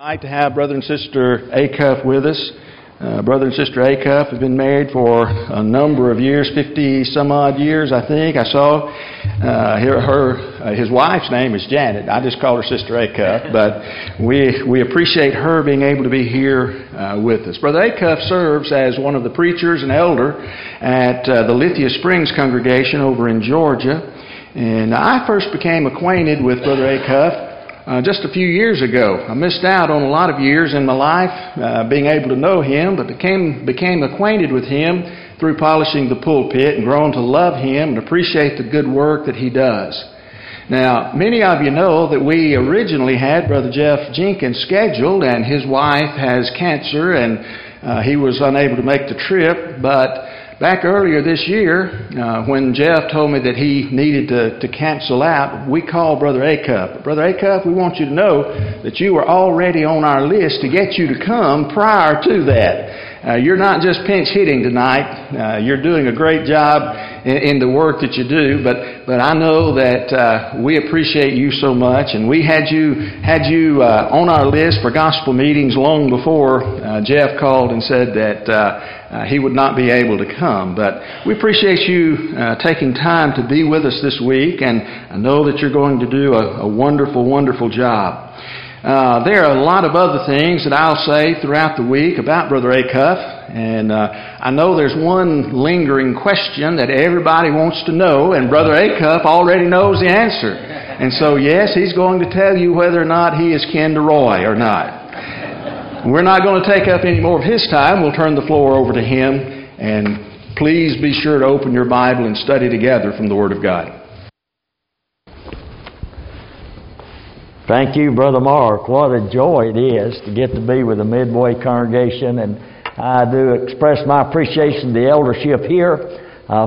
Nice to have Brother and Sister Acuff with us. Brother and Sister Acuff have been married for a number of years, 50 some odd years, I think. I saw his wife's name is Janet. I just call her Sister Acuff, but we appreciate her being able to be here with us. Brother Acuff serves as one of the preachers and elder at the Lithia Springs congregation over in Georgia, and I first became acquainted with Brother Acuff just a few years ago. I missed out on a lot of years in my life being able to know him, but became acquainted with him through polishing the pulpit and grown to love him and appreciate the good work that he does. Now, many of you know that we originally had Brother Jeff Jenkins scheduled, and his wife has cancer, and he was unable to make the trip, but back earlier this year, when Jeff told me that he needed to cancel out, we called Brother Acuff. Brother Acuff, we want you to know that you were already on our list to get you to come prior to that. You're not just pinch hitting tonight. You're doing a great job in the work that you do, but I know that we appreciate you so much, and we had you on our list for gospel meetings long before Jeff called and said that he would not be able to come. But we appreciate you taking time to be with us this week, and I know that you're going to do a wonderful, wonderful job. There are a lot of other things that I'll say throughout the week about Brother Acuff, and I know there's one lingering question that everybody wants to know, and Brother Acuff already knows the answer. And so, yes, he's going to tell you whether or not he is kin to Roy or not. We're not going to take up any more of his time. We'll turn the floor over to him. And please be sure to open your Bible and study together from the Word of God. Thank you, Brother Mark. What a joy it is to get to be with the Midway congregation. And I do express my appreciation to the eldership here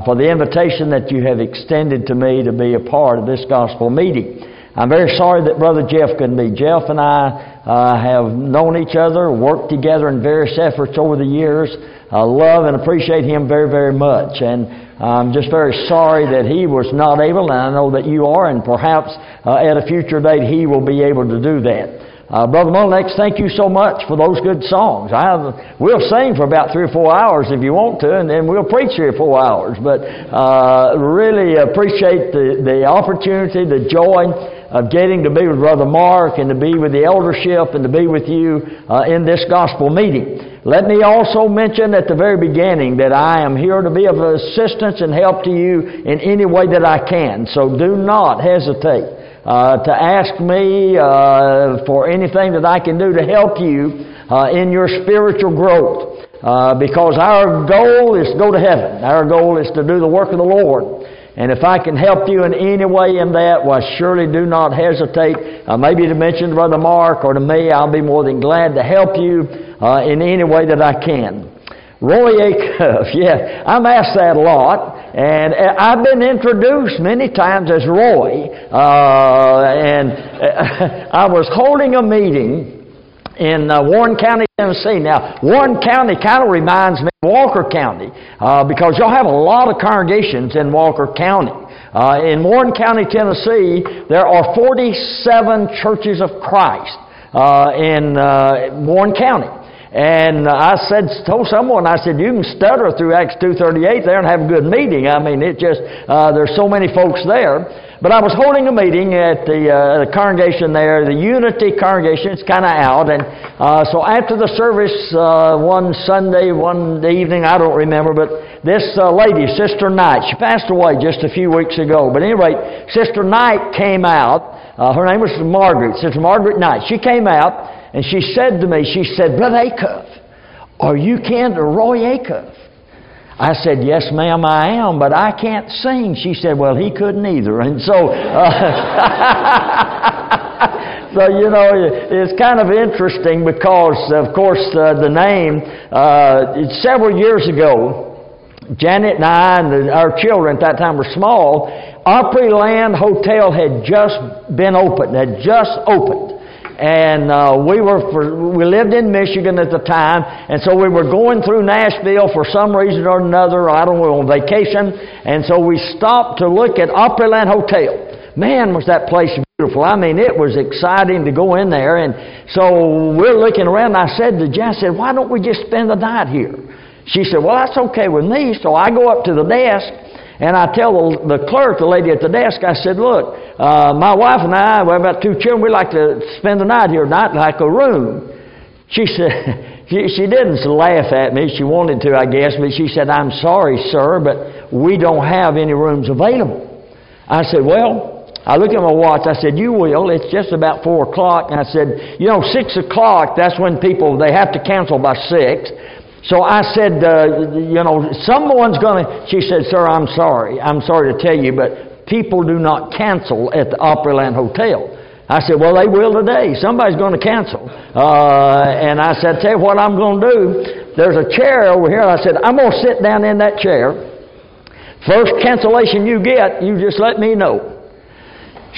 for the invitation that you have extended to me to be a part of this gospel meeting. I'm very sorry that Brother Jeff couldn't be. Jeff and I have known each other, worked together in various efforts over the years. I love and appreciate him very, very much. And I'm just very sorry that he was not able, and I know that you are, and perhaps at a future date he will be able to do that. Brother Molex, thank you so much for those good songs. We'll sing for about 3 or 4 hours if you want to, and then we'll preach 3 or 4 hours. But really appreciate the opportunity, the joy of getting to be with Brother Mark and to be with the eldership and to be with you in this gospel meeting. Let me also mention at the very beginning that I am here to be of assistance and help to you in any way that I can. So do not hesitate to ask me for anything that I can do to help you in your spiritual growth. Because our goal is to go to heaven. Our goal is to do the work of the Lord. And if I can help you in any way in that, well, surely do not hesitate. Maybe to mention to Brother Mark or to me, I'll be more than glad to help you in any way that I can. Roy Acuff, yeah, I'm asked that a lot. And I've been introduced many times as Roy, and I was holding a meeting in Warren County, Tennessee. Now, Warren County kind of reminds me of Walker County, because y'all have a lot of congregations in Walker County. In Warren County, Tennessee, there are 47 Churches of Christ in Warren County. And I told someone, I said, you can stutter through Acts 2:38 there and have a good meeting. I mean, it just, there's so many folks there. But I was holding a meeting at the congregation there, the Unity congregation. It's kind of out. And so after the service, one Sunday, one evening, I don't remember, but this lady, Sister Knight, she passed away just a few weeks ago. But anyway, Sister Knight came out. Her name was Margaret, Sister Margaret Knight. She came out. And she said to me, Brother Acuff, are you kin to Roy Acuff? I said, yes, ma'am, I am, but I can't sing. She said, well, he couldn't either. And so, so, you know, it's kind of interesting because, of course, the name, several years ago, Janet and I and our children at that time were small, Opryland Hotel had just been opened, And we lived in Michigan at the time, and so we were going through Nashville for some reason or another. I don't know, we were on vacation, and so we stopped to look at Opryland Hotel. Man, was that place beautiful. beautiful. I mean, it was exciting to go in there. And so we're looking around. I said to Jan, I said, why don't we just spend the night here? She said, well, that's okay with me. So I go up to the desk, and I tell the clerk, the lady at the desk, I said, look, my wife and I, we have about two children. We'd like to spend the night here, not like a room. She said, she didn't laugh at me. She wanted to, I guess. But she said, I'm sorry, sir, but we don't have any rooms available. I said, well, I looked at my watch. I said, you will. It's just about 4 o'clock. And I said, 6 o'clock, that's when people, they have to cancel by 6. So I said, someone's going to... She said, sir, I'm sorry. I'm sorry to tell you, but people do not cancel at the Opryland Hotel. I said, well, they will today. Somebody's going to cancel. And I said, tell you what I'm going to do. There's a chair over here. And I said, I'm going to sit down in that chair. First cancellation you get, you just let me know.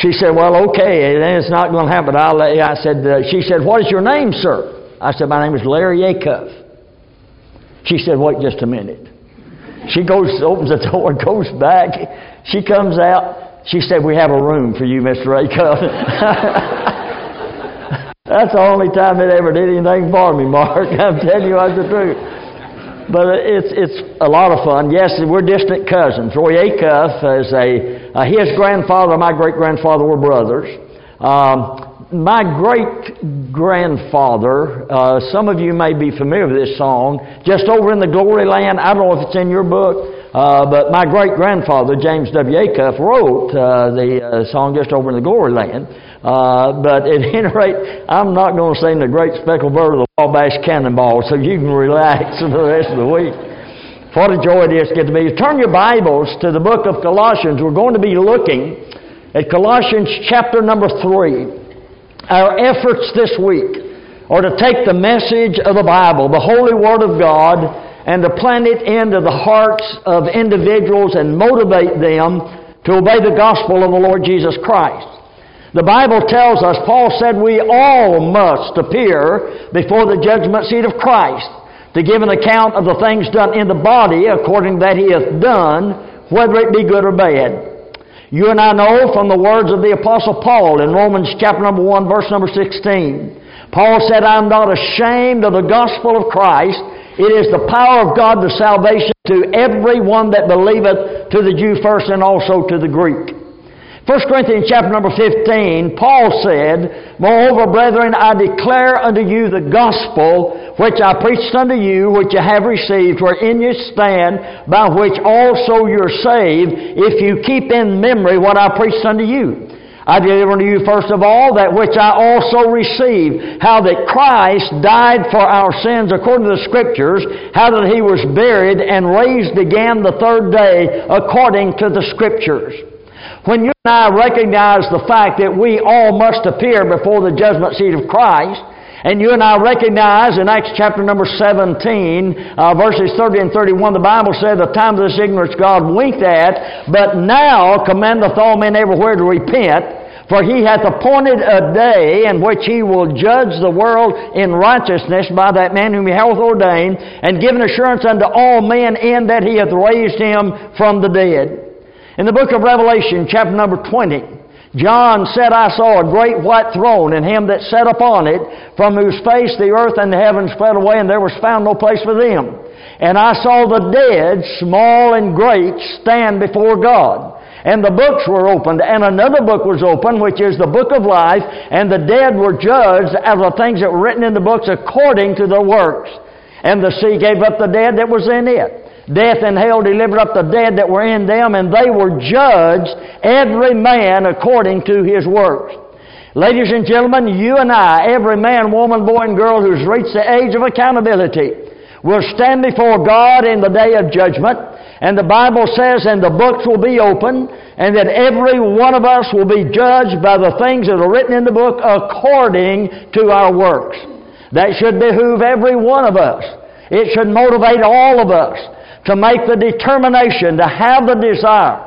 She said, well, okay. Then it's not going to happen. I said, she said, what is your name, sir? I said, my name is Larry Yacoff. She said, wait just a minute. She goes, opens the door, goes back. She comes out. She said, we have a room for you, Mr. Acuff. That's the only time it ever did anything for me, Mark. I'm telling you that's the truth. But it's a lot of fun. Yes, we're distant cousins. Roy Acuff is his grandfather and my great-grandfather were brothers. My great-grandfather, some of you may be familiar with this song, just over in the Glory Land, I don't know if it's in your book, but my great-grandfather, James W. Acuff, wrote the song just over in the Glory Land. But at any rate, I'm not going to sing the Great Speckled Bird of the Wabash Cannonball, so you can relax for the rest of the week. What a joy it is to get to be. Turn your Bibles to the book of Colossians. We're going to be looking at Colossians chapter number 3. Our efforts this week are to take the message of the Bible, the Holy Word of God, and to plant it into the hearts of individuals and motivate them to obey the gospel of the Lord Jesus Christ. The Bible tells us, Paul said, we all must appear before the judgment seat of Christ to give an account of the things done in the body according that he hath done, whether it be good or bad. You and I know from the words of the Apostle Paul in Romans chapter number 1, verse number 16. Paul said, I'm not ashamed of the gospel of Christ. It is the power of God to salvation to everyone that believeth, to the Jew first and also to the Greek. 1 Corinthians chapter number 15, Paul said, moreover, brethren, I declare unto you the gospel which I preached unto you, which you have received, wherein you stand, by which also you're saved, if you keep in memory what I preached unto you. I deliver unto you first of all that which I also received, how that Christ died for our sins according to the Scriptures, how that He was buried and raised again the third day according to the Scriptures. When you and I recognize the fact that we all must appear before the judgment seat of Christ, and you and I recognize in Acts chapter number 17, verses 30 and 31, the Bible said, the time of this ignorance God winked at, but now commandeth all men everywhere to repent, for he hath appointed a day in which he will judge the world in righteousness by that man whom he hath ordained, and given assurance unto all men in that he hath raised him from the dead. In the book of Revelation, chapter number 20, John said, I saw a great white throne, and him that sat upon it, from whose face the earth and the heavens fled away, and there was found no place for them. And I saw the dead, small and great, stand before God. And the books were opened, and another book was opened, which is the book of life, and the dead were judged out of the things that were written in the books according to their works. And the sea gave up the dead that was in it. Death and hell delivered up the dead that were in them, and they were judged, every man according to his works. Ladies and gentlemen, you and I, every man, woman, boy, and girl who's reached the age of accountability, will stand before God in the day of judgment. And the Bible says, and the books will be open, and that every one of us will be judged by the things that are written in the book according to our works. That should behoove every one of us. It should motivate all of us to make the determination, to have the desire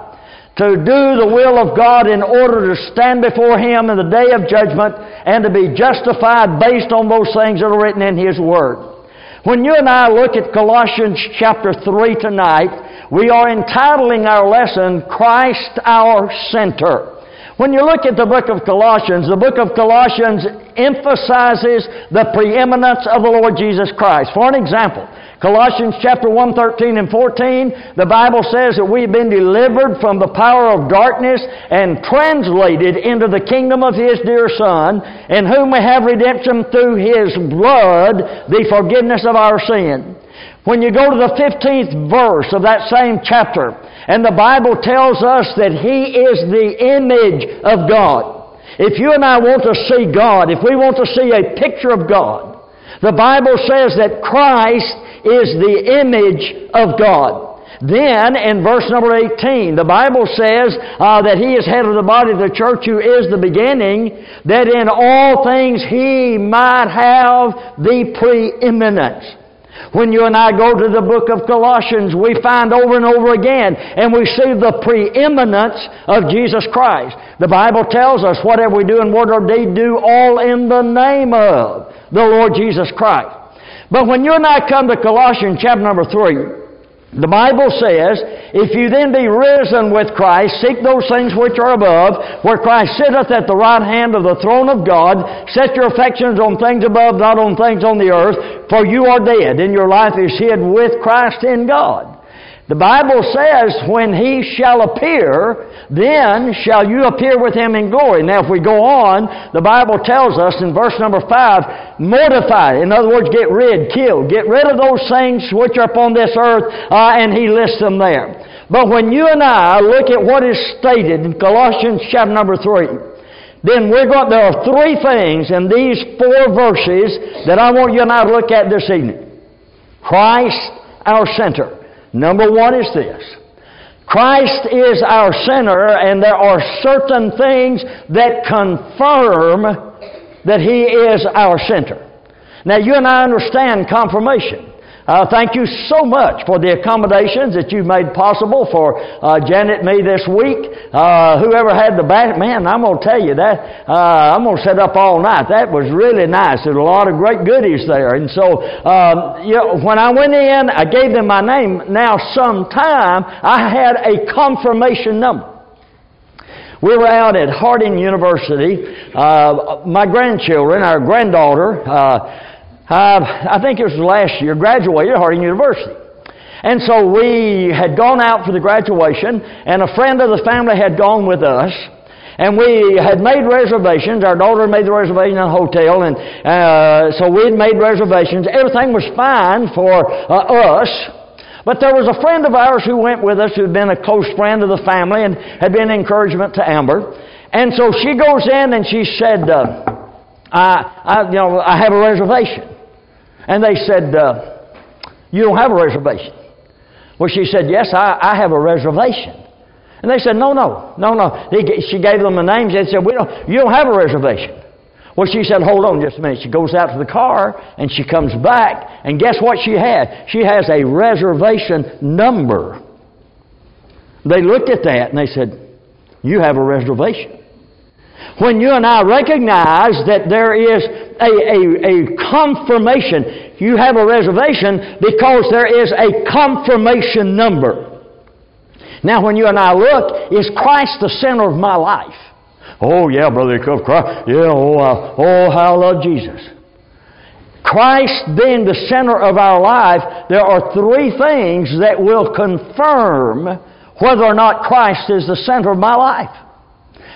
to do the will of God in order to stand before Him in the day of judgment and to be justified based on those things that are written in His Word. When you and I look at Colossians chapter 3 tonight, we are entitling our lesson, Christ Our Center. When you look at the book of Colossians emphasizes the preeminence of the Lord Jesus Christ. For an example, Colossians chapter 1, 13 and 14, the Bible says that we've been delivered from the power of darkness and translated into the kingdom of His dear Son, in whom we have redemption through His blood, the forgiveness of our sin. When you go to the 15th verse of that same chapter, and the Bible tells us that He is the image of God. If you and I want to see God, if we want to see a picture of God, the Bible says that Christ is the image of God. Then, in verse number 18, the Bible says that He is head of the body of the church, who is the beginning, that in all things He might have the preeminence. When you and I go to the book of Colossians, we find over and over again, and we see the preeminence of Jesus Christ. The Bible tells us, whatever we do in word or deed, do all in the name of the Lord Jesus Christ. But when you and I come to Colossians chapter number 3, the Bible says, if you then be risen with Christ, seek those things which are above, where Christ sitteth at the right hand of the throne of God. Set your affections on things above, not on things on the earth, for you are dead, and your life is hid with Christ in God. The Bible says, when He shall appear, then shall you appear with Him in glory. Now, if we go on, the Bible tells us in verse number 5, mortify. In other words, get rid, kill. Get rid of those things which are upon this earth, and He lists them there. But when you and I look at what is stated in Colossians chapter number 3, then there are three things in these four verses that I want you and I to look at this evening. Christ, our center. Number one is this. Christ is our center, and there are certain things that confirm that He is our center. Now, you and I understand confirmation. Thank you so much for the accommodations that you've made possible for Janet and me this week. Whoever had the back, man, I'm going to tell you that. I'm going to sit up all night. That was really nice. There's a lot of great goodies there. And so, when I went in, I gave them my name. Now, sometime, I had a confirmation number. We were out at Harding University. My grandchildren, our granddaughter, I think it was last year, graduated at Harding University. And so we had gone out for the graduation, and a friend of the family had gone with us, and we had made reservations. Our daughter made the reservation in a hotel, and so we had made reservations. Everything was fine for us, but there was a friend of ours who went with us, who had been a close friend of the family and had been encouragement to Amber. And so she goes in and she said, I have a reservation. And they said, you don't have a reservation. Well, she said, yes, I have a reservation. And they said, no. She gave them the names. They said, you don't have a reservation. Well, she said, hold on just a minute. She goes out to the car, and she comes back, and guess what she had? She has a reservation number. They looked at that, and they said, you have a reservation. When you and I recognize that there is a confirmation, you have a reservation because there is a confirmation number. Now, when you and I look, is Christ the center of my life? Oh, yeah, brother, of Christ. Yeah, how I love Jesus. Christ being the center of our life, there are three things that will confirm whether or not Christ is the center of my life.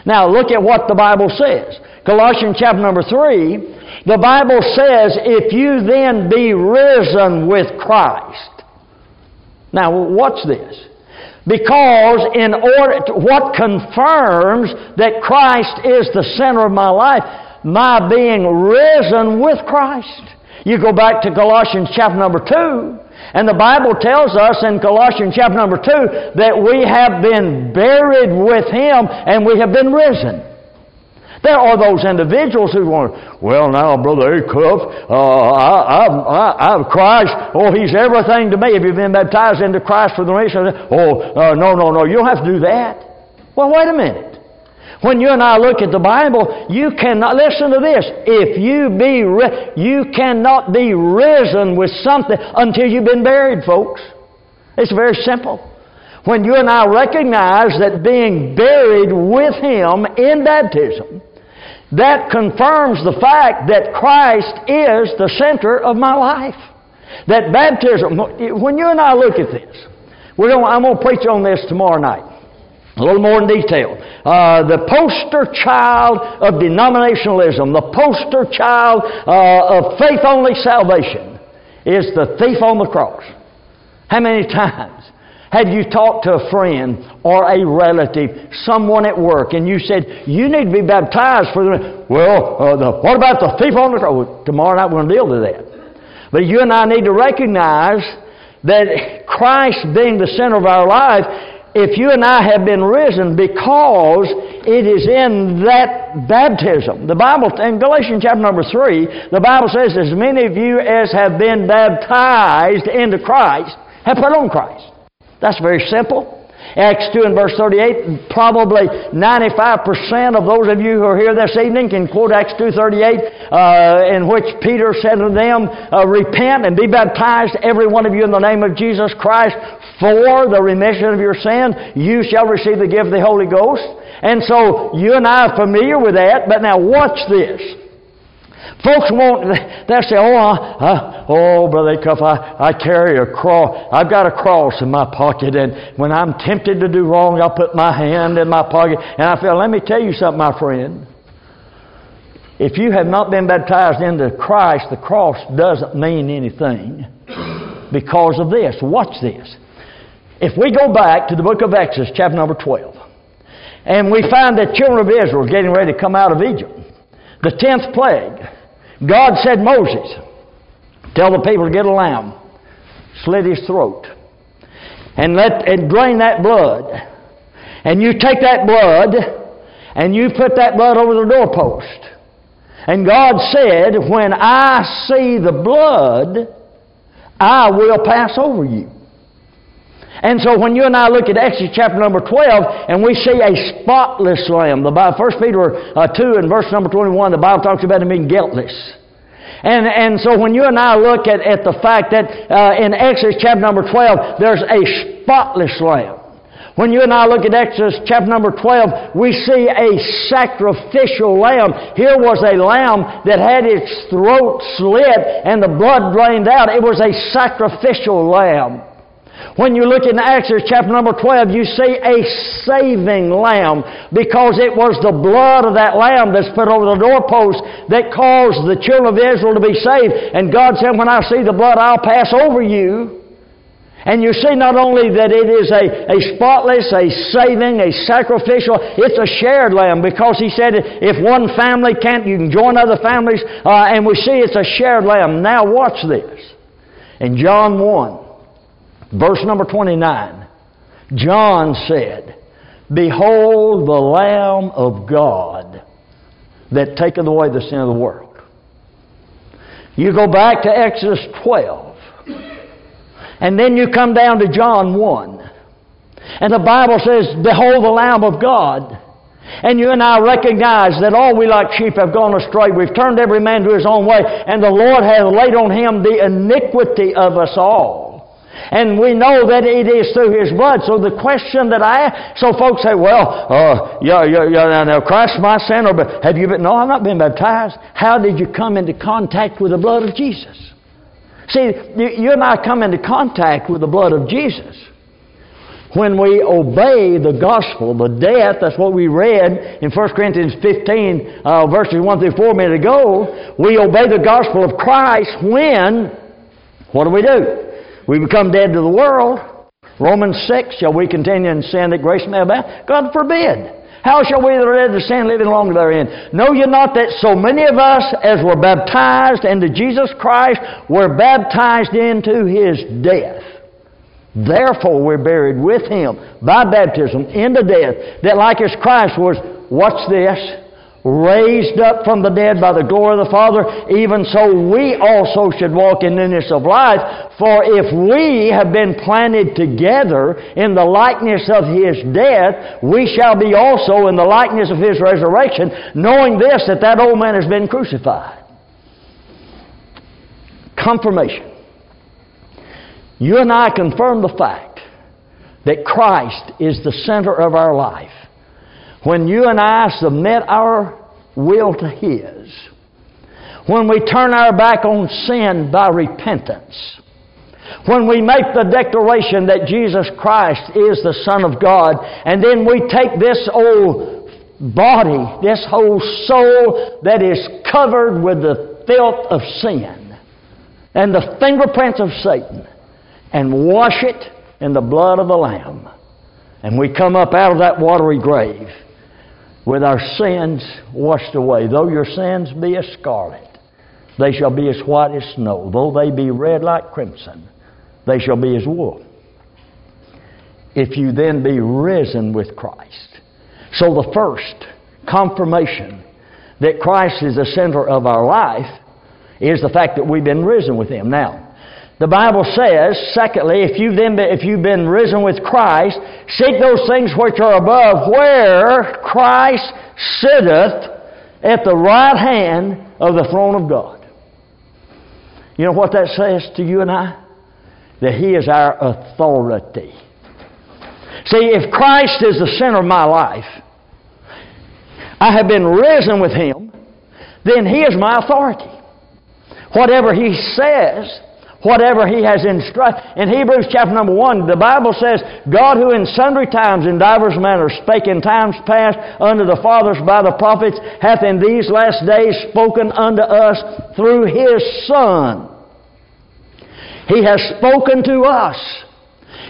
Now, look at what the Bible says. Colossians chapter number 3, the Bible says, if you then be risen with Christ. Now, watch this. Because what confirms that Christ is the center of my life? My being risen with Christ. You go back to Colossians chapter number 2, and the Bible tells us in Colossians chapter number 2 that we have been buried with Him and we have been risen. There are those individuals who want, well now, Brother Acuff, I'm Christ. Oh, He's everything to me. Have you been baptized into Christ for the remission? No. You don't have to do that. Well, wait a minute. When you and I look at the Bible, you cannot, listen to this, you cannot be risen with something until you've been buried, folks. It's very simple. When you and I recognize that being buried with Him in baptism, that confirms the fact that Christ is the center of my life. That baptism, when you and I look at this, I'm going to preach on this tomorrow night, a little more in detail. The poster child of denominationalism, the poster child of faith-only salvation is the thief on the cross. How many times have you talked to a friend or a relative, someone at work, and you said, you need to be baptized for the... what about the thief on the cross? Well, tomorrow night we're going to deal with that. But you and I need to recognize that Christ being the center of our life, if you and I have been risen, because it is in that baptism. The Bible, in Galatians chapter number 3, the Bible says, as many of you as have been baptized into Christ, have put on Christ. That's very simple. Acts 2 and verse 38, probably 95% of those of you who are here this evening can quote Acts 2:38, in which Peter said to them, repent and be baptized, every one of you, in the name of Jesus Christ, for the remission of your sin. You shall receive the gift of the Holy Ghost. And so you and I are familiar with that, but now watch this. Folks they'll say, Brother Cuff, I carry a cross. I've got a cross in my pocket, and when I'm tempted to do wrong, I'll put my hand in my pocket, and I feel, let me tell you something, my friend. If you have not been baptized into Christ, the cross doesn't mean anything because of this. Watch this. If we go back to the book of Exodus, chapter number 12, and we find that children of Israel getting ready to come out of Egypt, the 10th plague, God said, Moses, tell the people to get a lamb, slit his throat, and drain that blood. And you take that blood, and you put that blood over the doorpost. And God said, when I see the blood, I will pass over you. And so when you and I look at Exodus chapter number 12, and we see a spotless lamb, the Bible, 1 Peter 2 and verse number 21, the Bible talks about him being guiltless. And so when you and I look at the fact that in Exodus chapter number 12, there's a spotless lamb. When you and I look at Exodus chapter number 12, we see a sacrificial lamb. Here was a lamb that had its throat slit and the blood drained out. It was a sacrificial lamb. When you look in Exodus chapter number 12, you see a saving lamb, because it was the blood of that lamb that's put over the doorpost that caused the children of Israel to be saved. And God said, when I see the blood, I'll pass over you. And you see not only that it is a spotless, a saving, a sacrificial, it's a shared lamb, because He said if one family can't, you can join other families. And we see it's a shared lamb. Now watch this. In John 1. Verse number 29, John said, behold the Lamb of God that taketh away the sin of the world. You go back to Exodus 12, and then you come down to John 1, and the Bible says, behold the Lamb of God. And you and I recognize that all we like sheep have gone astray. We've turned every man to his own way, and the Lord hath laid on Him the iniquity of us all. And we know that it is through His blood. So the question that I ask, so folks say, Christ my sinner, but have you been? No, I've not been baptized. How did you come into contact with the blood of Jesus? See, you and I come into contact with the blood of Jesus when we obey the gospel, the death. That's what we read in 1 Corinthians 15, verses 1 through 4 a minute ago. We obey the gospel of Christ when, what do? We become dead to the world. Romans 6, shall we continue in sin that grace may abound? God forbid. How shall we that are dead to sin live any longer therein? Know ye not that so many of us as were baptized into Jesus Christ were baptized into His death? Therefore we're buried with Him by baptism into death, that like as Christ was, watch this, raised up from the dead by the glory of the Father, even so we also should walk in newness of life. For if we have been planted together in the likeness of His death, we shall be also in the likeness of His resurrection, knowing this, that that old man has been crucified. Confirmation. You and I confirm the fact that Christ is the center of our life. When you and I submit our will to His, when we turn our back on sin by repentance, when we make the declaration that Jesus Christ is the Son of God, and then we take this old body, this whole soul that is covered with the filth of sin and the fingerprints of Satan, and wash it in the blood of the Lamb. And we come up out of that watery grave with our sins washed away. Though your sins be as scarlet, they shall be as white as snow. Though they be red like crimson, they shall be as wool. If you then be risen with Christ. So the first confirmation that Christ is the center of our life is the fact that we've been risen with Him. Now, the Bible says, secondly, if you've been risen with Christ, seek those things which are above, where Christ sitteth at the right hand of the throne of God. You know what that says to you and I? That He is our authority. See, if Christ is the center of my life, I have been risen with Him, then He is my authority. Whatever He says, whatever He has instructed. In Hebrews chapter number 1, the Bible says, God who in sundry times in divers manners spake in times past unto the fathers by the prophets, hath in these last days spoken unto us through His Son. He has spoken to us.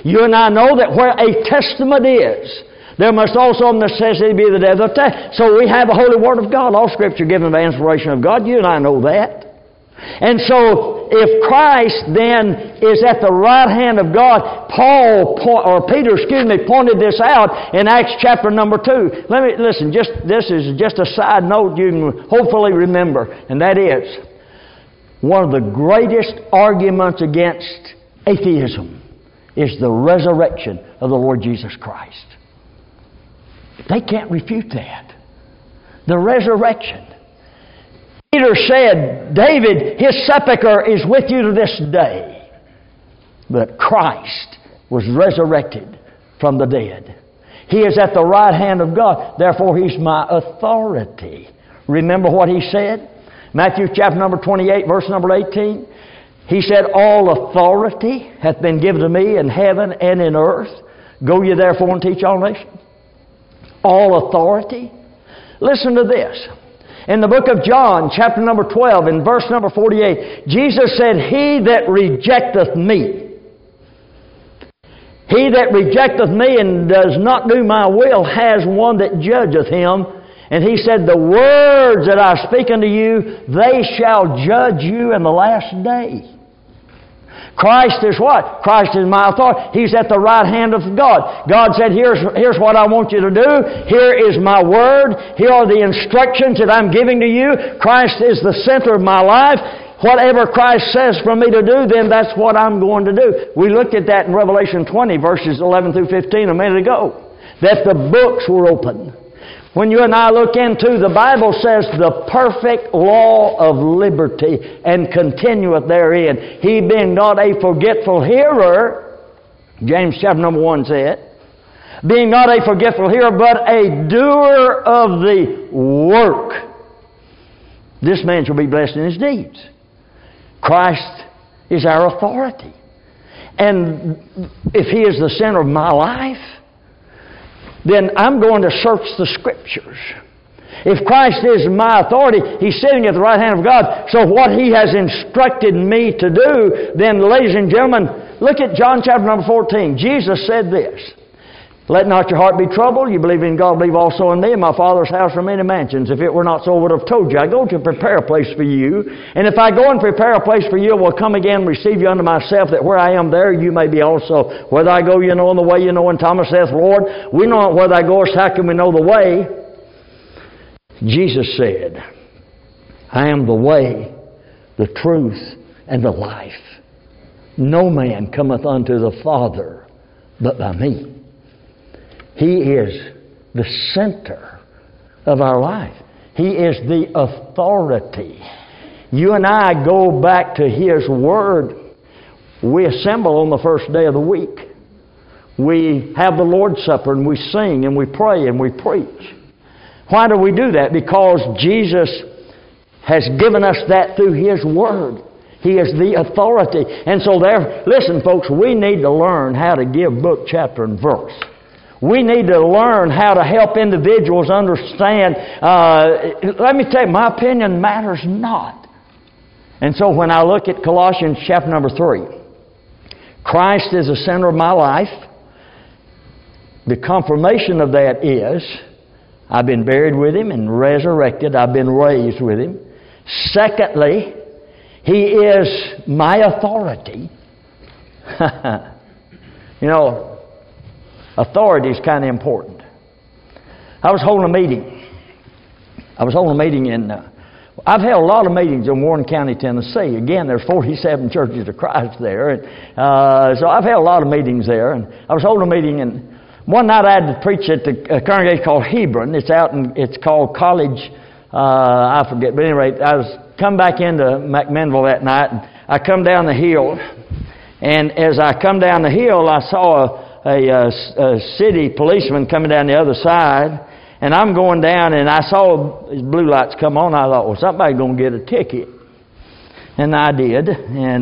You and I know that where a testament is, there must also necessity be the death of testament. So we have the Holy Word of God, all Scripture given by inspiration of God. You and I know that. And so, if Christ then is at the right hand of God, Peter pointed this out in Acts chapter number 2. Let me listen. This is just a side note you can hopefully remember, and that is one of the greatest arguments against atheism is the resurrection of the Lord Jesus Christ. They can't refute that. The resurrection. Peter said, David, his sepulchre is with you to this day. But Christ was resurrected from the dead. He is at the right hand of God. Therefore, He's my authority. Remember what He said? Matthew chapter number 28, verse number 18. He said, all authority hath been given to me in heaven and in earth. Go ye therefore and teach all nations. All authority. Listen to this. In the book of John, chapter number 12, in verse number 48, Jesus said, he that rejecteth me, and does not do my will, has one that judgeth him. And He said, the words that I speak unto you, they shall judge you in the last day. Christ is what? Christ is my authority. He's at the right hand of God. God said, here's what I want you to do. Here is my word. Here are the instructions that I'm giving to you. Christ is the center of my life. Whatever Christ says for me to do, then that's what I'm going to do. We looked at that in Revelation 20, verses 11 through 15 a minute ago. That the books were open. When you and I look into, the Bible says the perfect law of liberty and continueth therein. He being not a forgetful hearer, James chapter number 1 said, being not a forgetful hearer, but a doer of the work. This man shall be blessed in his deeds. Christ is our authority. And if He is the center of my life, then I'm going to search the Scriptures. If Christ is my authority, He's sitting at the right hand of God. So what He has instructed me to do, then, ladies and gentlemen, look at John chapter number 14. Jesus said this, let not your heart be troubled. You believe in God, believe also in me. In my Father's house are many mansions. If it were not so, I would have told you. I go to prepare a place for you. And if I go and prepare a place for you, I will come again and receive you unto myself, that where I am there, you may be also. Whether I go, you know, in the way, you know. And Thomas saith, Lord, we know not where thou goest. How can we know the way? Jesus said, I am the way, the truth, and the life. No man cometh unto the Father but by me. He is the center of our life. He is the authority. You and I go back to His Word. We assemble on the first day of the week. We have the Lord's Supper and we sing and we pray and we preach. Why do we do that? Because Jesus has given us that through His Word. He is the authority. And so there, listen folks, we need to learn how to give book, chapter, and verse. We need to learn how to help individuals understand. Let me tell you, my opinion matters not. And so when I look at Colossians chapter number 3, Christ is the center of my life. The confirmation of that is I've been buried with Him and resurrected. I've been raised with Him. Secondly, He is my authority. You know, authority is kind of important. I was holding a meeting in... I've held a lot of meetings in Warren County, Tennessee. Again, there's 47 churches of Christ there. And, so I've held a lot of meetings there. And I was holding a meeting, and one night I had to preach at a congregation called Hebron. It's called College... I forget. But at any rate, I was come back into McMinnville that night. And I come down the hill. And as I come down the hill, I saw a city policeman coming down the other side. And I'm going down, and I saw his blue lights come on. I thought, well, somebody's going to get a ticket. And I did. And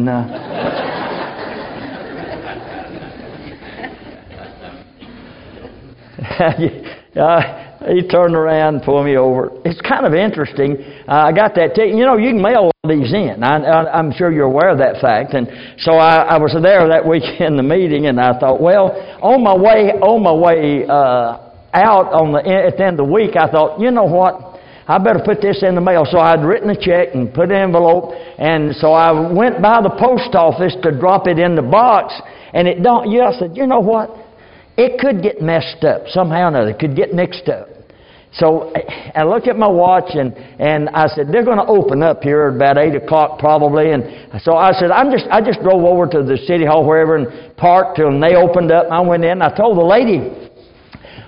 he turned around and pulled me over. It's kind of interesting. I got that ticket. You know, you can mail all these in. I'm sure you're aware of that fact. And so I was there that weekend, the meeting, and I thought, well, on my way out at the end of the week, I thought, you know what? I better put this in the mail. So I'd written a check and put an envelope, and so I went by the post office to drop it in the box, and I said, you know what? It could get messed up somehow or another. It could get mixed up. So I looked at my watch, and I said, they're going to open up here at about 8 o'clock probably. And so I said, I just drove over to the city hall, wherever, and parked till they opened up. And I went in, and I told the lady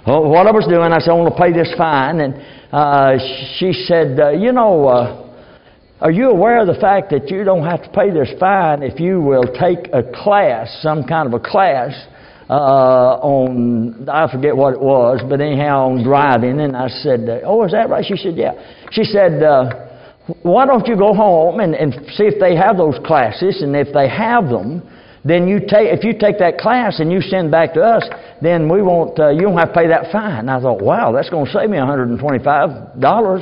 what I was doing. I said, I want to pay this fine. And she said, are you aware of the fact that you don't have to pay this fine if you will take a class, some kind of a class, on, I forget what it was, but anyhow, on driving. And I said, oh, is that right? She said, yeah. She said, why don't you go home and see if they have those classes, and if they have them, then if you take that class and you send back to us, then you won't have to pay that fine. And I thought, wow, that's going to save me $125.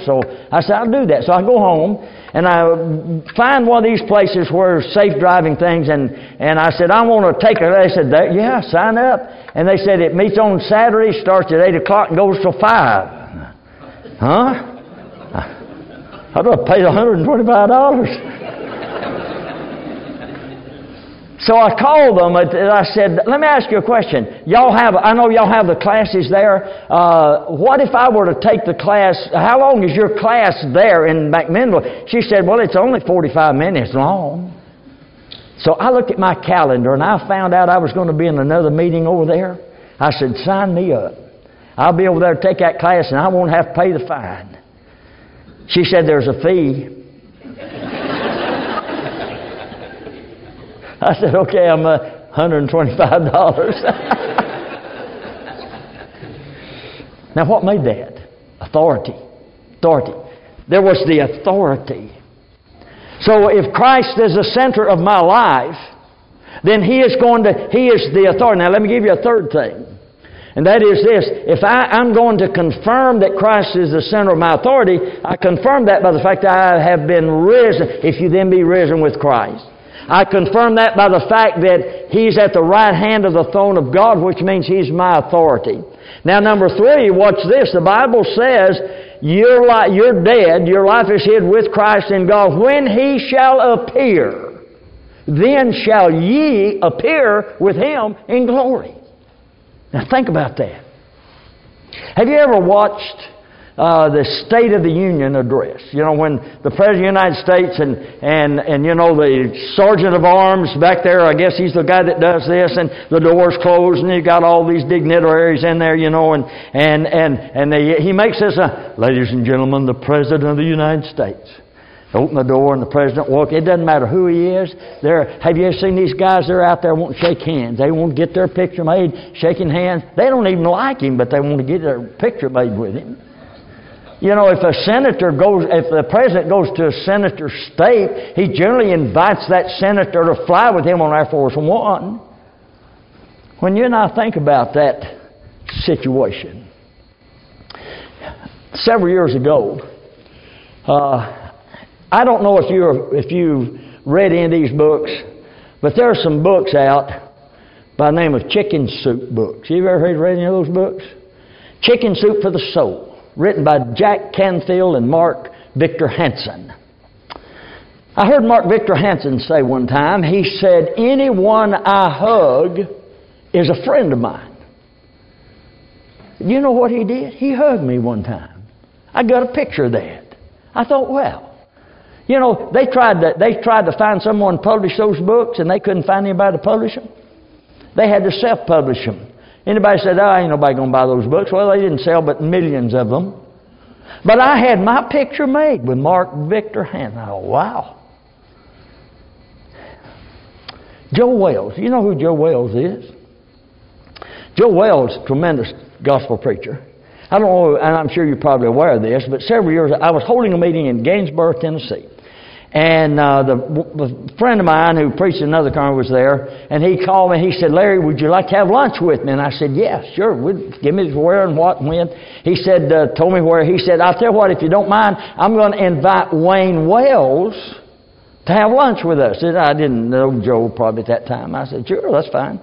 So I said, I'll do that. So I go home, and I find one of these places where safe driving things, and I said, I want to take it. They said, yeah, sign up. And they said, it meets on Saturday, starts at 8 o'clock, and goes till 5. Huh? I'd have paid $125. So I called them, and I said, let me ask you a question. I know y'all have the classes there. What if I were to take the class? How long is your class there in McMinnville? She said, well, it's only 45 minutes long. So I looked at my calendar, and I found out I was going to be in another meeting over there. I said, sign me up. I'll be over there to take that class, and I won't have to pay the fine. She said, there's a fee. I said, okay, I'm $125. Now, what made that? Authority. There was the authority. So if Christ is the center of my life, then He is the authority. Now, let me give you a third thing. And that is this. If I'm going to confirm that Christ is the center of my authority, I confirm that by the fact that I have been risen. If you then be risen with Christ. I confirm that by the fact that He's at the right hand of the throne of God, which means He's my authority. Now, number 3, watch this. The Bible says, you're dead, your life is hid with Christ in God. When He shall appear, then shall ye appear with Him in glory. Now, think about that. Have you ever watched the State of the Union address? You know, when the President of the United States and you know, the Sergeant of Arms back there, I guess he's the guy that does this, and the door's closed, and you got all these dignitaries in there, you know, and he makes this, ladies and gentlemen, the President of the United States. They open the door and the president walks. It doesn't matter who he is. Have you ever seen these guys? They're out there wanting to shake hands. They want to get their picture made, shaking hands. They don't even like him, but they want to get their picture made with him. You know, if the president goes to a senator's state, he generally invites that senator to fly with him on Air Force One. When you and I think about that situation, several years ago, I don't know if you've read any of these books, but there are some books out by the name of Chicken Soup books. You've ever read any of those books? Chicken Soup for the Soul, written by Jack Canfield and Mark Victor Hansen. I heard Mark Victor Hansen say one time, he said, "Anyone I hug is a friend of mine." You know what he did? He hugged me one time. I got a picture of that. I thought, well, you know, they tried to find someone to publish those books, and they couldn't find anybody to publish them. They had to self-publish them. Anybody said, "Oh, ain't nobody going to buy those books." Well, they didn't sell but millions of them. But I had my picture made with Mark Victor Hansen. Oh, wow. Joe Wells. You know who Joe Wells is? Joe Wells, tremendous gospel preacher. I don't know, and I'm sure you're probably aware of this, but several years ago, I was holding a meeting in Gainsborough, Tennessee. And the friend of mine who preached in another conference was there, and he called me. He said, "Larry, would you like to have lunch with me?" And I said, "Yes, yeah, sure. Give me where and what and when." He said, told me where. He said, "I'll tell you what, if you don't mind, I'm going to invite Wayne Wells to have lunch with us." And I didn't know Joe probably at that time. I said, "Sure, that's fine."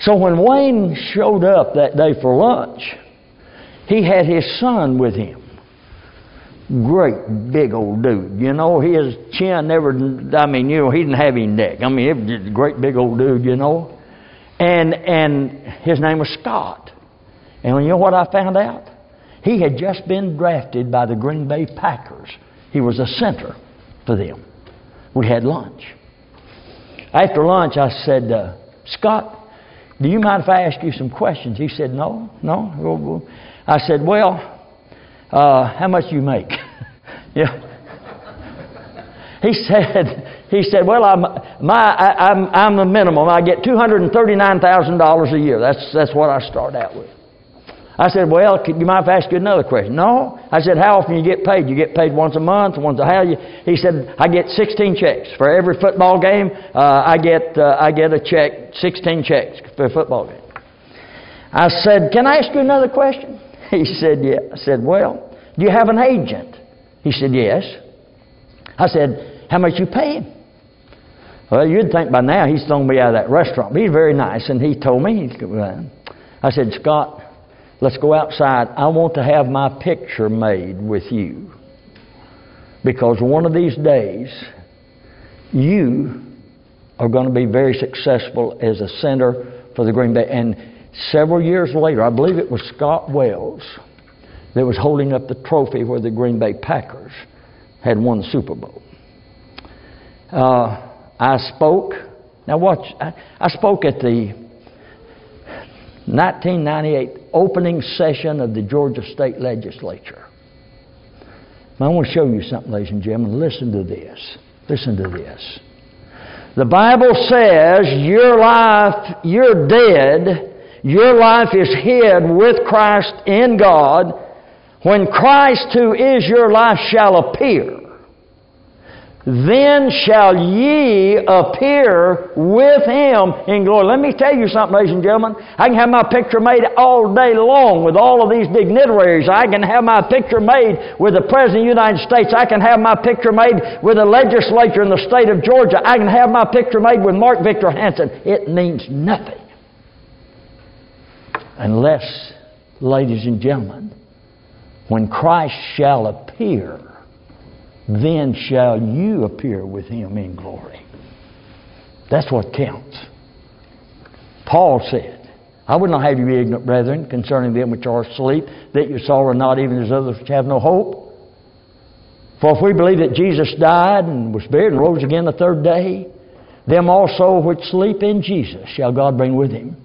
So when Wayne showed up that day for lunch, he had his son with him. Great big old dude. You know, his chin never, I mean, you know, he didn't have any neck. I mean, it was just a great big old dude, you know. And his name was Scott. And you know what I found out? He had just been drafted by the Green Bay Packers. He was a center for them. We had lunch. After lunch, I said, "Scott, do you mind if I ask you some questions?" He said, No. I said, "Well, how much do you make?" Yeah. He said, "Well, I'm the minimum. I get $239,000 a year. That's what I start out with." I said, "Well, do you mind if I ask you another question?" "No." I said, "How often do you get paid?" "You get paid once a month, He said, "I get 16 checks for every football game. I get a check, 16 checks for a football game." I said, "Can I ask you another question?" He said, "Yeah." I said, "Well, do you have an agent?" He said, "Yes." I said, "How much you pay him?" Well, you'd think by now he's thrown me out of that restaurant. But he's very nice, and he told me. I said, "Scott, let's go outside. I want to have my picture made with you. Because one of these days, you are going to be very successful as a center for the Green Bay." And several years later, I believe it was Scott Wells that was holding up the trophy where the Green Bay Packers had won the Super Bowl. I spoke. Now watch. I spoke at the 1998 opening session of the Georgia State Legislature. Now, I want to show you something, ladies and gentlemen. Listen to this. Listen to this. The Bible says your life, you're dead. Your life is hid with Christ in God. When Christ, who is your life, shall appear, then shall ye appear with Him in glory. Let me tell you something, ladies and gentlemen. I can have my picture made all day long with all of these dignitaries. I can have my picture made with the President of the United States. I can have my picture made with the legislature in the state of Georgia. I can have my picture made with Mark Victor Hansen. It means nothing. Unless, ladies and gentlemen, when Christ shall appear, then shall you appear with Him in glory. That's what counts. Paul said, "I would not have you be ignorant, brethren, concerning them which are asleep, that you sorrow not even as others which have no hope. For if we believe that Jesus died and was buried and rose again the third day, them also which sleep in Jesus shall God bring with Him.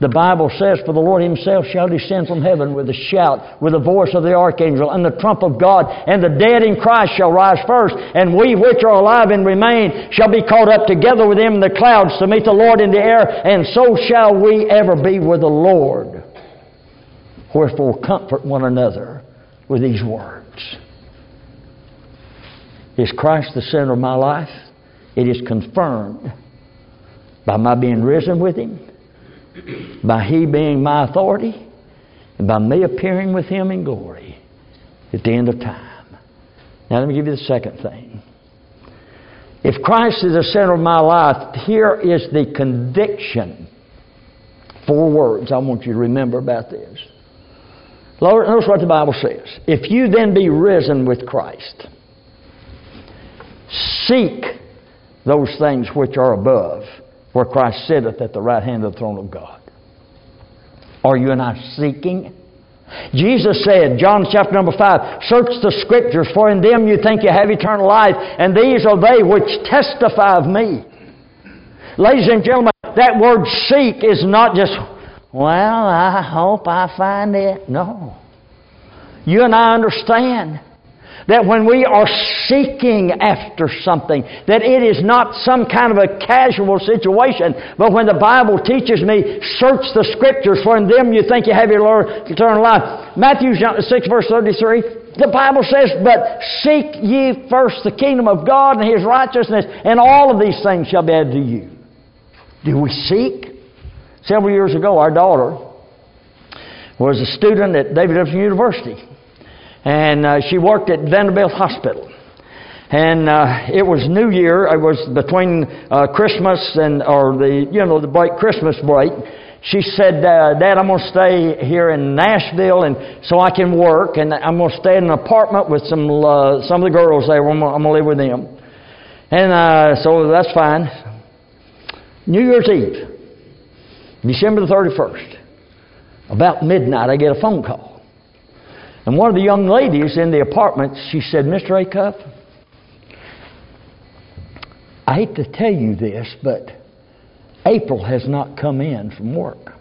The Bible says, "For the Lord himself shall descend from heaven with a shout, with the voice of the archangel, and the trump of God, and the dead in Christ shall rise first, and we which are alive and remain shall be caught up together with them in the clouds to meet the Lord in the air, and so shall we ever be with the Lord. Wherefore comfort one another with these words." Is Christ the center of my life? It is confirmed by my being risen with Him, by He being my authority, and by me appearing with Him in glory at the end of time. Now let me give you the second thing. If Christ is the center of my life, here is the conviction. 4 words I want you to remember about this. Lord, notice what the Bible says. If you then be risen with Christ, seek those things which are above, where Christ sitteth at the right hand of the throne of God. Are you and I seeking? Jesus said, John chapter number 5, "Search the Scriptures, for in them you think you have eternal life, and these are they which testify of me." Ladies and gentlemen, that word seek is not just, "Well, I hope I find it." No. You and I understand that when we are seeking after something, that it is not some kind of a casual situation. But when the Bible teaches me, "Search the Scriptures, for in them you think you have eternal life." Matthew 6 verse 33, the Bible says, "But seek ye first the kingdom of God and His righteousness, and all of these things shall be added to you." Do we seek? Several years ago, our daughter was a student at David Jefferson University. And she worked at Vanderbilt Hospital. And it was New Year. It was between Christmas and, the break, Christmas break. She said, "Dad, I'm going to stay here in Nashville and so I can work. And I'm going to stay in an apartment with some of the girls there. I'm going to live with them." And so that's fine. New Year's Eve, December the 31st, about midnight, I get a phone call. And one of the young ladies in the apartment, she said, "Mr. Acuff, I hate to tell you this, but April has not come in from work."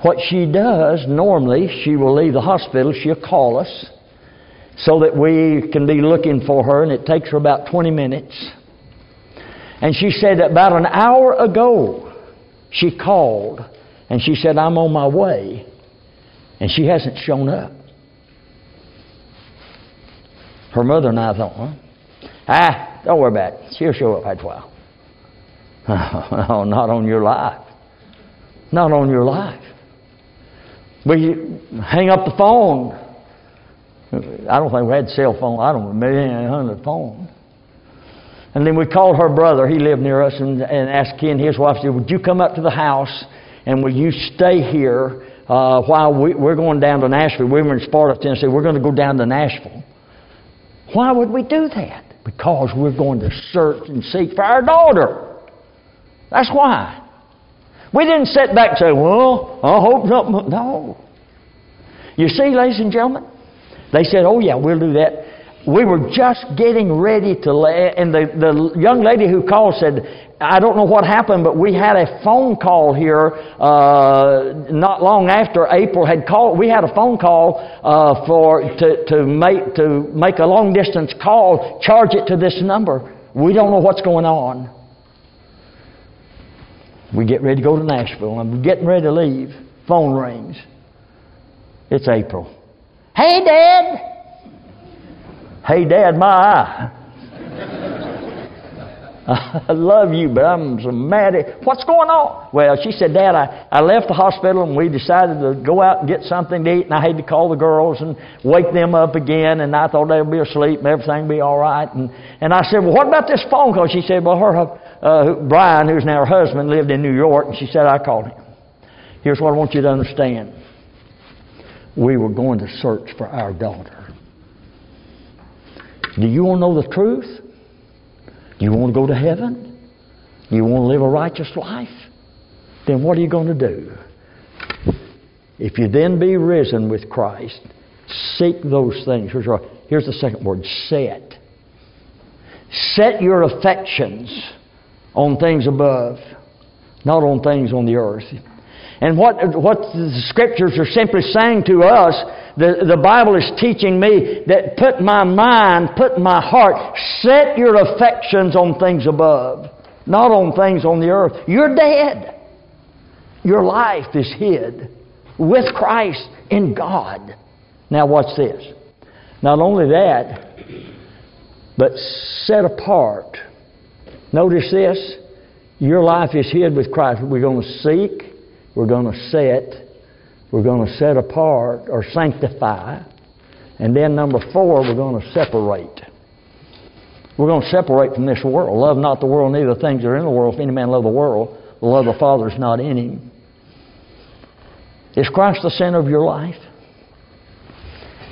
What she does, normally, she will leave the hospital, she'll call us so that we can be looking for her, and it takes her about 20 minutes. And she said about an hour ago, she called, and she said, "I'm on my way." And she hasn't shown up. Her mother and I thought, "Don't worry about it. She'll show up after a while." No, not on your life. Not on your life. We hang up the phone. I don't think we had a cell phone. I don't remember the phone. And then we called her brother. He lived near us, and asked he and his wife, said, "Would you come up to the house and will you stay here? While we're going down to Nashville." We were in Sparta, Tennessee. We're going to go down to Nashville. Why would we do that? Because we're going to search and seek for our daughter. That's why. We didn't sit back and say, "Well, I hope something." No. You see, ladies and gentlemen, they said, "Oh yeah, we'll do that." We were just getting ready to and the young lady who called said, "I don't know what happened, but we had a phone call here not long after April had called. We had a phone call to make a long distance call, charge it to this number. We don't know what's going on." We get ready to go to Nashville. I'm getting ready to leave. Phone rings. It's April. "Hey, Dad." "Hey, Dad, my eye. I love you, but I'm so mad at..." "What's going on?" "Well," she said, "Dad, I left the hospital and we decided to go out and get something to eat, and I had to call the girls and wake them up again, and I thought they'd be asleep and everything would be all right." And I said, "Well, what about this phone call?" She said, "Well, Brian, who's now her husband, lived in New York," and she said, "I called him. Here's what I want you to understand. We were going to search for our daughter. Do you want to know the truth? You want to go to heaven? You want to live a righteous life? Then what are you going to do? If you then be risen with Christ, seek those things." Here's the second word, set. Set your affections on things above. not on things on the earth. And what the Scriptures are simply saying to us, the Bible is teaching me that put my mind, put my heart, set your affections on things above, not on things on the earth. You're dead. Your life is hid with Christ in God. Now watch this. Not only that, but set apart. Notice this. Your life is hid with Christ. We're going to seek. We're going to set. We're going to set apart or sanctify. And then number 4, we're going to separate. We're going to separate from this world. Love not the world, neither things that are in the world. If any man love the world, the love of the Father is not in him. Is Christ the center of your life?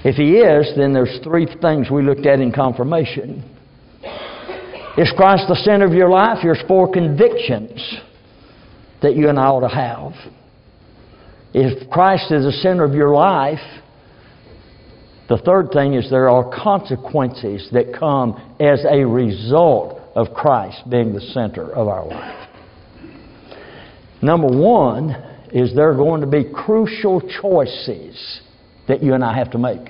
If He is, then there's 3 things we looked at in confirmation. Is Christ the center of your life? Here's 4 convictions that you and I ought to have. If Christ is the center of your life, the 3rd thing is there are consequences that come as a result of Christ being the center of our life. Number 1 is there are going to be crucial choices that you and I have to make.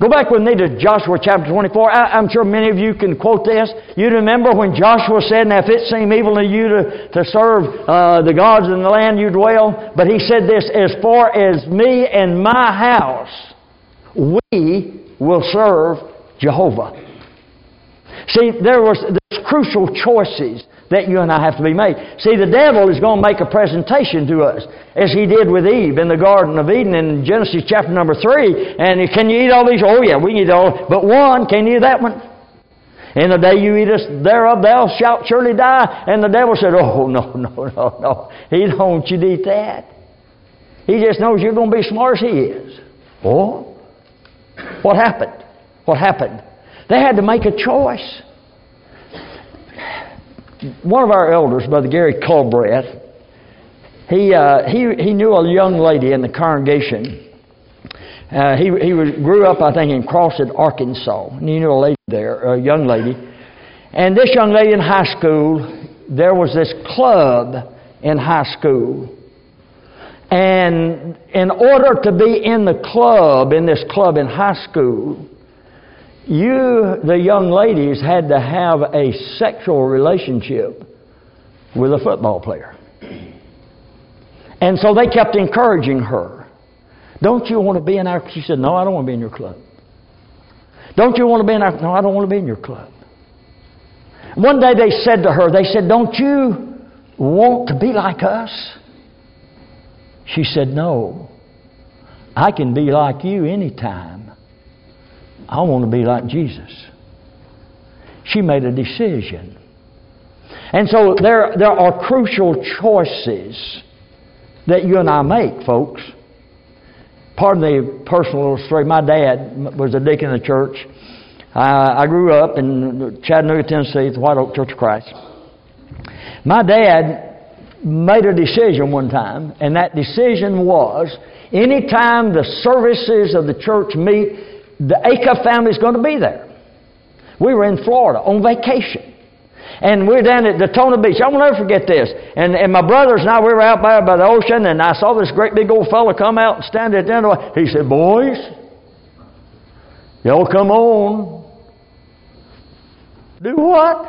Go back with me to Joshua chapter 24. I'm sure many of you can quote this. You remember when Joshua said, "Now if it seem evil to you to serve the gods in the land you dwell," but he said this, "As far as me and my house, we will serve Jehovah." See, there's crucial choices that you and I have to be made. See, the devil is going to make a presentation to us, as he did with Eve in the Garden of Eden in Genesis chapter number 3. And can you eat all these? Oh yeah, we can eat all. But one, can you eat that one? "And the day you eat us thereof, thou shalt surely die." And the devil said, "Oh no. He don't want you to eat that. He just knows you're going to be as smart as he is." Oh, what happened? They had to make a choice. One of our elders, Brother Gary Culbreth, he knew a young lady in the congregation. He grew up, I think, in Crossett, Arkansas. And he knew a lady there, a young lady. And this young lady in high school, there was this club in high school. And in order to be in the club, in this club in high school, the young ladies had to have a sexual relationship with a football player. And so they kept encouraging her. "Don't you want to be in our..." She said, "No, I don't want to be in your club." "Don't you want to be in our..." "No, I don't want to be in your club." One day they said to her, "Don't you want to be like us?" She said, "No, I can be like you anytime. I want to be like Jesus." She made a decision. And so there are crucial choices that you and I make, folks. Pardon the personal story. My dad was a deacon of the church. I grew up in Chattanooga, Tennessee, at the White Oak Church of Christ. My dad made a decision one time, and that decision was, anytime the services of the church meet, the Acuff family is going to be there. We were in Florida on vacation. And we were down at Daytona Beach. I will never forget this. And my brothers and I, we were out there by the ocean, and I saw this great big old fella come out and stand at the end of the way. He said, "Boys, y'all come on." "Do what?"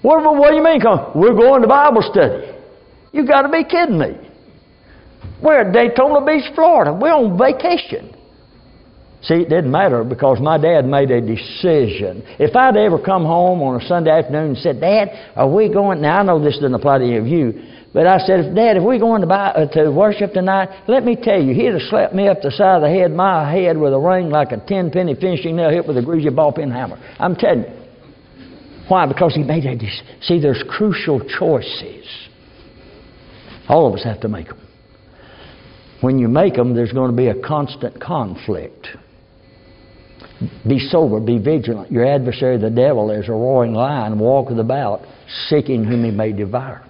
What do you mean come on?" "We're going to Bible study." "You got to be kidding me. We're at Daytona Beach, Florida. We're on vacation." See, it didn't matter because my dad made a decision. If I'd ever come home on a Sunday afternoon and said, "Dad, are we going..." Now, I know this doesn't apply to any of you, but I said, "Dad, if we're going to worship tonight, let me tell you, he'd have slapped me up the side of the head, my head with a ring like a 10-penny finishing nail hit with a greasy ball-pin hammer." I'm telling you. Why? Because he made a decision. See, there's crucial choices. All of us have to make them. When you make them, there's going to be a constant conflict. Be sober, be vigilant. Your adversary, the devil, is a roaring lion, walketh about, seeking whom he may devour.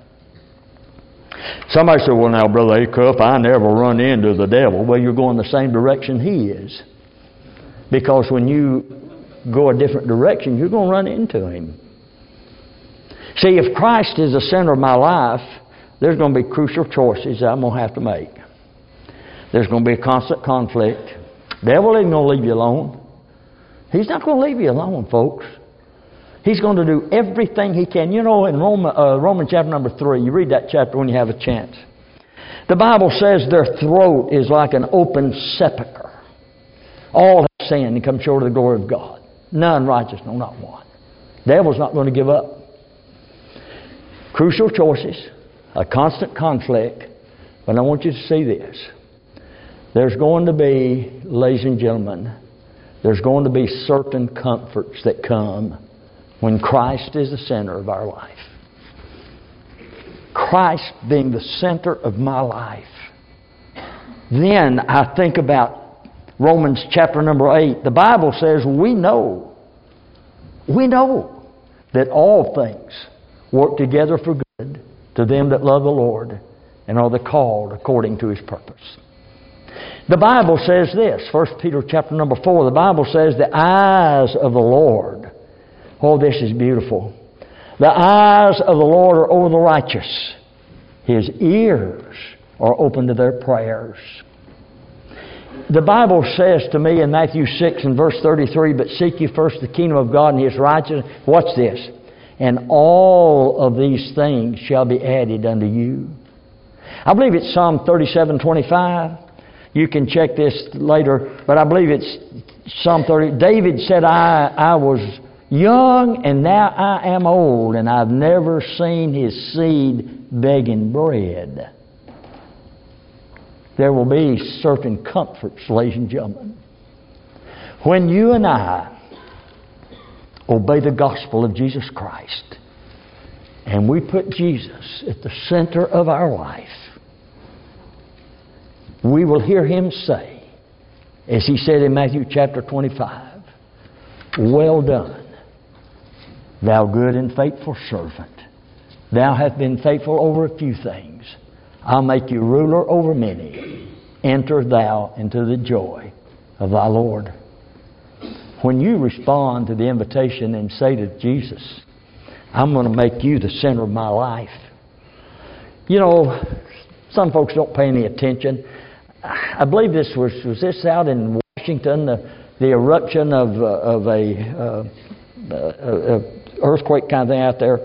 Somebody said, "Well, now, Brother Acuff, I never run into the devil." Well, you're going the same direction he is. Because when you go a different direction, you're going to run into him. See, if Christ is the center of my life, there's going to be crucial choices that I'm going to have to make. There's going to be a constant conflict. The devil isn't going to leave you alone. He's not going to leave you alone, folks. He's going to do everything he can. You know, in Romans chapter number 3, you read that chapter when you have a chance. The Bible says their throat is like an open sepulcher. All have sinned and come short of the glory of God. None righteous, no, not one. The devil's not going to give up. Crucial choices, a constant conflict. But I want you to see this. There's going to be, ladies and gentlemen, there's going to be certain comforts that come when Christ is the center of our life. Christ being the center of my life. Then I think about Romans chapter number 8. The Bible says we know that all things work together for good to them that love the Lord and are the called according to His purpose. The Bible says this, 1 Peter chapter number 4, the Bible says the eyes of the Lord, oh, this is beautiful. The eyes of the Lord are over the righteous. His ears are open to their prayers. The Bible says to me in Matthew 6 and verse 33, but seek ye first the kingdom of God and His righteousness. Watch this. And all of these things shall be added unto you. I believe it's Psalm 37:25. You can check this later, but I believe it's Psalm 30. David said, I was young and now I am old, and I've never seen his seed begging bread. There will be certain comforts, ladies and gentlemen. When you and I obey the gospel of Jesus Christ and we put Jesus at the center of our life, we will hear Him say, as He said in Matthew chapter 25, well done, thou good and faithful servant. Thou hast been faithful over a few things. I'll make you ruler over many. Enter thou into the joy of thy Lord. When you respond to the invitation and say to Jesus, I'm going to make you the center of my life. You know, some folks don't pay any attention. I believe this was this out in Washington, the eruption of a earthquake kind of thing out there.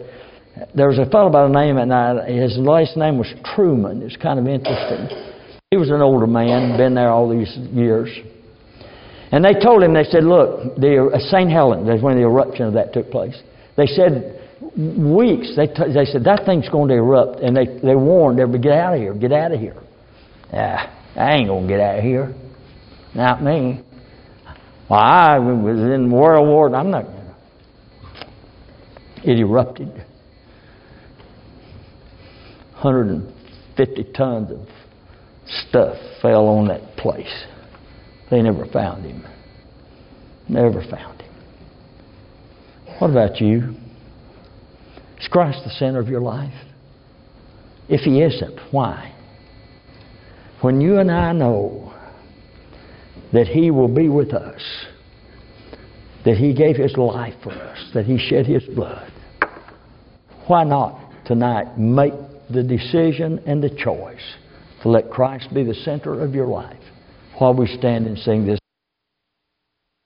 There was a fellow by the name, and his last name was Truman. It's kind of interesting. He was an older man, been there all these years. And they told him, they said, look, St. Helens, that's when the eruption of that took place. They said, weeks, they said, that thing's going to erupt. And they warned everybody, get out of here, get out of here. I ain't going to get out of here. Not me. Well, I was in World War, and I'm not going to. It erupted. 150 tons of stuff fell on that place. They never found him. Never found him. What about you? Is Christ the center of your life? If He isn't, why? When you and I know that He will be with us, that He gave His life for us, that He shed His blood, why not tonight make the decision and the choice to let Christ be the center of your life while we stand and sing this?